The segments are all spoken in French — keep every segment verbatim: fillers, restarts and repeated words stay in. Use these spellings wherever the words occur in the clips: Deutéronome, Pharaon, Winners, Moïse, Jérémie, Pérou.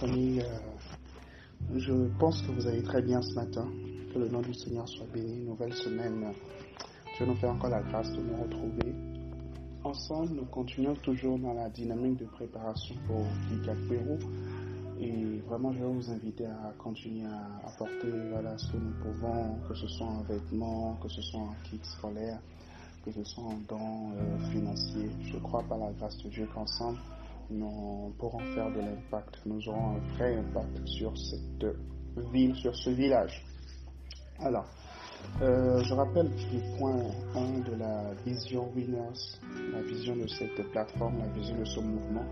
Bonjour famille, je pense que vous allez très bien ce matin, que le nom du Seigneur soit béni. Nouvelle semaine, Dieu nous fait encore la grâce de nous retrouver. Ensemble, nous continuons toujours dans la dynamique de préparation pour l'I C A C Pérou et vraiment je vais vous inviter à continuer à apporter voilà, ce que nous pouvons, que ce soit en vêtements, que ce soit en kit scolaire, que ce soit en dons euh, financiers. Je crois par la grâce de Dieu qu'ensemble, nous pourrons faire de l'impact, nous aurons un vrai impact sur cette ville, sur ce village. Alors, euh, je rappelle le point un de la vision Winners, la vision de cette plateforme, la vision de ce mouvement.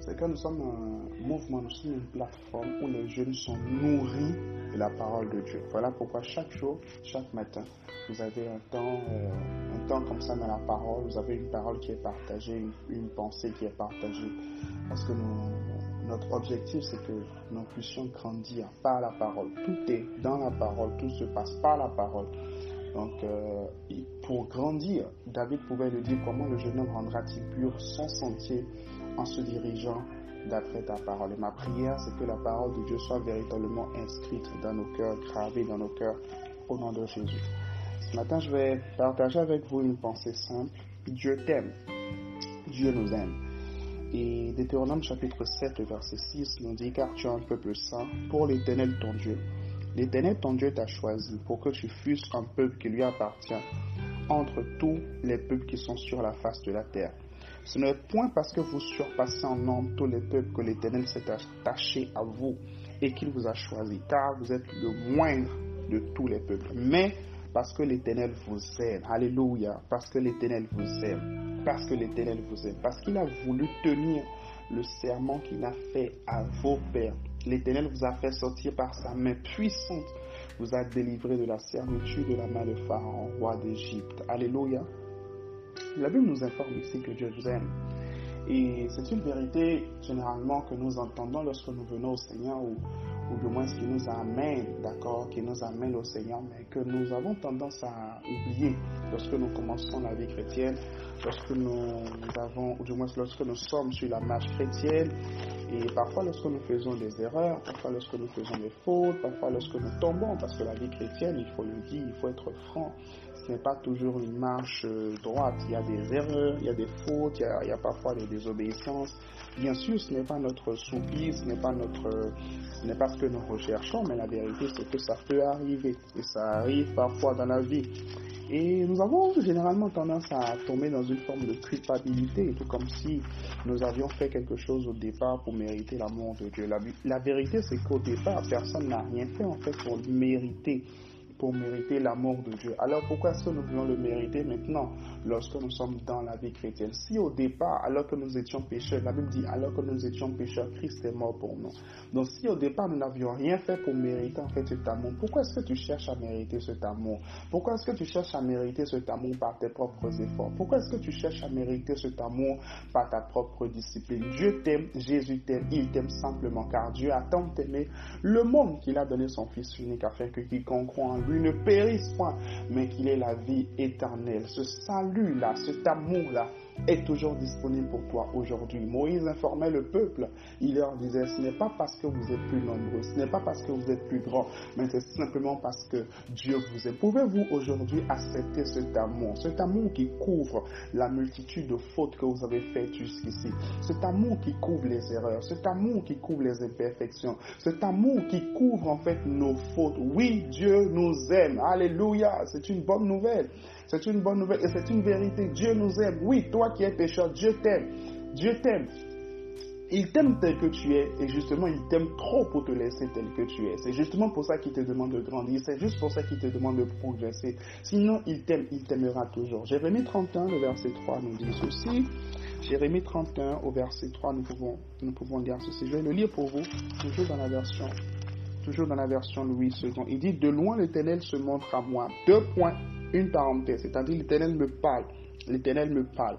C'est que nous sommes un mouvement, nous sommes une plateforme où les jeunes sont nourris de la parole de Dieu. Voilà pourquoi chaque jour, chaque matin, vous avez un temps, euh, un temps comme ça dans la parole, vous avez une parole qui est partagée, une, une pensée qui est partagée. Parce que nous, notre objectif, c'est que nous puissions grandir par la parole. Tout est dans la parole, tout se passe par la parole. Donc, euh, pour grandir, David pouvait le dire, comment le jeune homme rendra-t-il pur son sentier en se dirigeant d'après ta parole. Et ma prière, c'est que la parole de Dieu soit véritablement inscrite dans nos cœurs, gravée dans nos cœurs, au nom de Jésus. Ce matin, je vais partager avec vous une pensée simple. Dieu t'aime. Dieu nous aime. Et Deutéronome chapitre sept, verset six, nous dit, « Car tu es un peuple saint pour l'Éternel ton Dieu. L'Éternel ton Dieu t'a choisi pour que tu fusses un peuple qui lui appartient entre tous les peuples qui sont sur la face de la terre. » Ce n'est point parce que vous surpassez en nombre tous les peuples que l'Éternel s'est attaché à vous et qu'il vous a choisi, car vous êtes le moindre de tous les peuples. Mais parce que l'Éternel vous aime. Alléluia. Parce que l'Éternel vous aime. Parce que l'Éternel vous aime. Parce qu'il a voulu tenir le serment qu'il a fait à vos pères. L'Éternel vous a fait sortir par sa main puissante. Vous a délivré de la servitude de la main de Pharaon, roi d'Égypte. Alléluia. La Bible nous informe ici que Dieu nous aime. Et c'est une vérité généralement que nous entendons lorsque nous venons au Seigneur, ou, ou du moins ce qui nous amène, d'accord, qui nous amène au Seigneur, mais que nous avons tendance à oublier lorsque nous commençons la vie chrétienne, lorsque nous avons, ou du moins lorsque nous sommes sur la marche chrétienne, et parfois lorsque nous faisons des erreurs, parfois lorsque nous faisons des fautes, parfois lorsque nous tombons, parce que la vie chrétienne, il faut le dire, il faut être franc. Ce n'est pas toujours une marche droite, il y a des erreurs, il y a des fautes, il y a, il y a parfois des désobéissances. Bien sûr, ce n'est pas notre soupir, ce n'est pas notre, ce n'est pas ce que nous recherchons, mais la vérité c'est que ça peut arriver et ça arrive parfois dans la vie. Et nous avons généralement tendance à tomber dans une forme de culpabilité, tout comme si nous avions fait quelque chose au départ pour mériter l'amour de Dieu. La, la vérité c'est qu'au départ, personne n'a rien fait en fait pour mériter. pour mériter l'amour de Dieu. Alors pourquoi est-ce que nous voulons le mériter maintenant lorsque nous sommes dans la vie chrétienne? Si au départ, alors que nous étions pécheurs, la Bible dit, alors que nous étions pécheurs, Christ est mort pour nous. Donc si au départ, nous n'avions rien fait pour mériter en fait cet amour, pourquoi est-ce que tu cherches à mériter cet amour? Pourquoi est-ce que tu cherches à mériter cet amour par tes propres efforts? Pourquoi est-ce que tu cherches à mériter cet amour par ta propre discipline? Dieu t'aime, Jésus t'aime, il t'aime simplement, car Dieu a tant aimé le monde qu'il a donné son Fils unique afin que quiconque croit en lui ne périsse point, mais qu'il ait la vie éternelle. Ce salut-là, cet amour-là est toujours disponible pour toi aujourd'hui. Moïse informait le peuple, il leur disait, ce n'est pas parce que vous êtes plus nombreux, ce n'est pas parce que vous êtes plus grands, mais c'est simplement parce que Dieu vous aime. Pouvez-vous aujourd'hui accepter cet amour, cet amour qui couvre la multitude de fautes que vous avez faites jusqu'ici, cet amour qui couvre les erreurs, cet amour qui couvre les imperfections, cet amour qui couvre en fait nos fautes? Oui, Dieu nous aime, alléluia, c'est une bonne nouvelle. C'est une bonne nouvelle et c'est une vérité. Dieu nous aime. Oui, toi qui es pécheur, Dieu t'aime. Dieu t'aime. Il t'aime tel que tu es et justement il t'aime trop pour te laisser tel que tu es. C'est justement pour ça qu'il te demande de grandir, c'est juste pour ça qu'il te demande de progresser. Sinon il t'aime, il t'aimera toujours. Jérémie trente et un, le verset trois nous dit ceci. Jérémie trente et un au verset trois, nous pouvons, nous pouvons lire ceci. Je vais le lire pour vous, toujours dans la version, toujours dans la version Louis deux. Il dit, de loin l'Éternel se montre à moi. Deux points. Une parenthèse, c'est-à-dire l'Éternel me parle, l'Éternel me parle.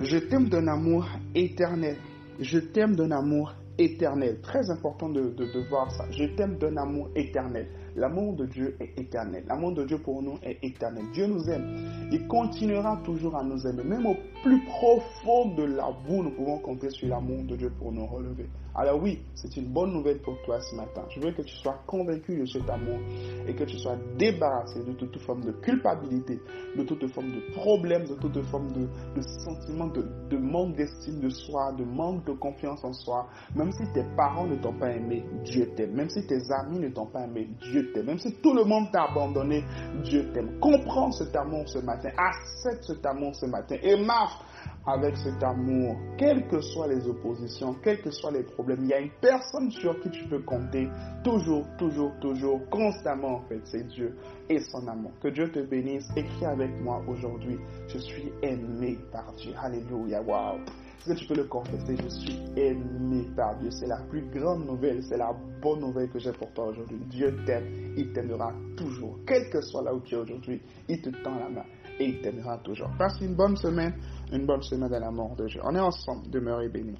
Je t'aime d'un amour éternel, je t'aime d'un amour éternel. Très important de, de, de voir ça, je t'aime d'un amour éternel. L'amour de Dieu est éternel. L'amour de Dieu pour nous est éternel. Dieu nous aime. Il continuera toujours à nous aimer. Même au plus profond de la boue, nous pouvons compter sur l'amour de Dieu pour nous relever. Alors oui, c'est une bonne nouvelle pour toi ce matin. Je veux que tu sois convaincu de cet amour et que tu sois débarrassé de toute forme de culpabilité, de toute forme de problème, de toute forme de, de sentiment de, de manque d'estime de soi, de manque de confiance en soi. Même si tes parents ne t'ont pas aimé, Dieu t'aime. Même si tes amis ne t'ont pas aimé, Dieu t'aime. Même si tout le monde t'a abandonné, Dieu t'aime. Comprends cet amour ce matin, accepte cet amour ce matin et marche avec cet amour. Quelles que soient les oppositions, quels que soient les problèmes, il y a une personne sur qui tu peux compter toujours, toujours, toujours, constamment en fait, c'est Dieu et son amour. Que Dieu te bénisse. Écris avec moi aujourd'hui: je suis aimé par Dieu. Alléluia, waouh! Est-ce que tu peux le confesser? Je suis aimé par Dieu. C'est la plus grande nouvelle, c'est la bonne nouvelle que j'ai pour toi aujourd'hui. Dieu t'aime, il t'aimera toujours. Quel que soit là où tu es aujourd'hui, il te tend la main et il t'aimera toujours. Passe une bonne semaine, une bonne semaine dans l'amour de Dieu. On est ensemble, demeurez bénis.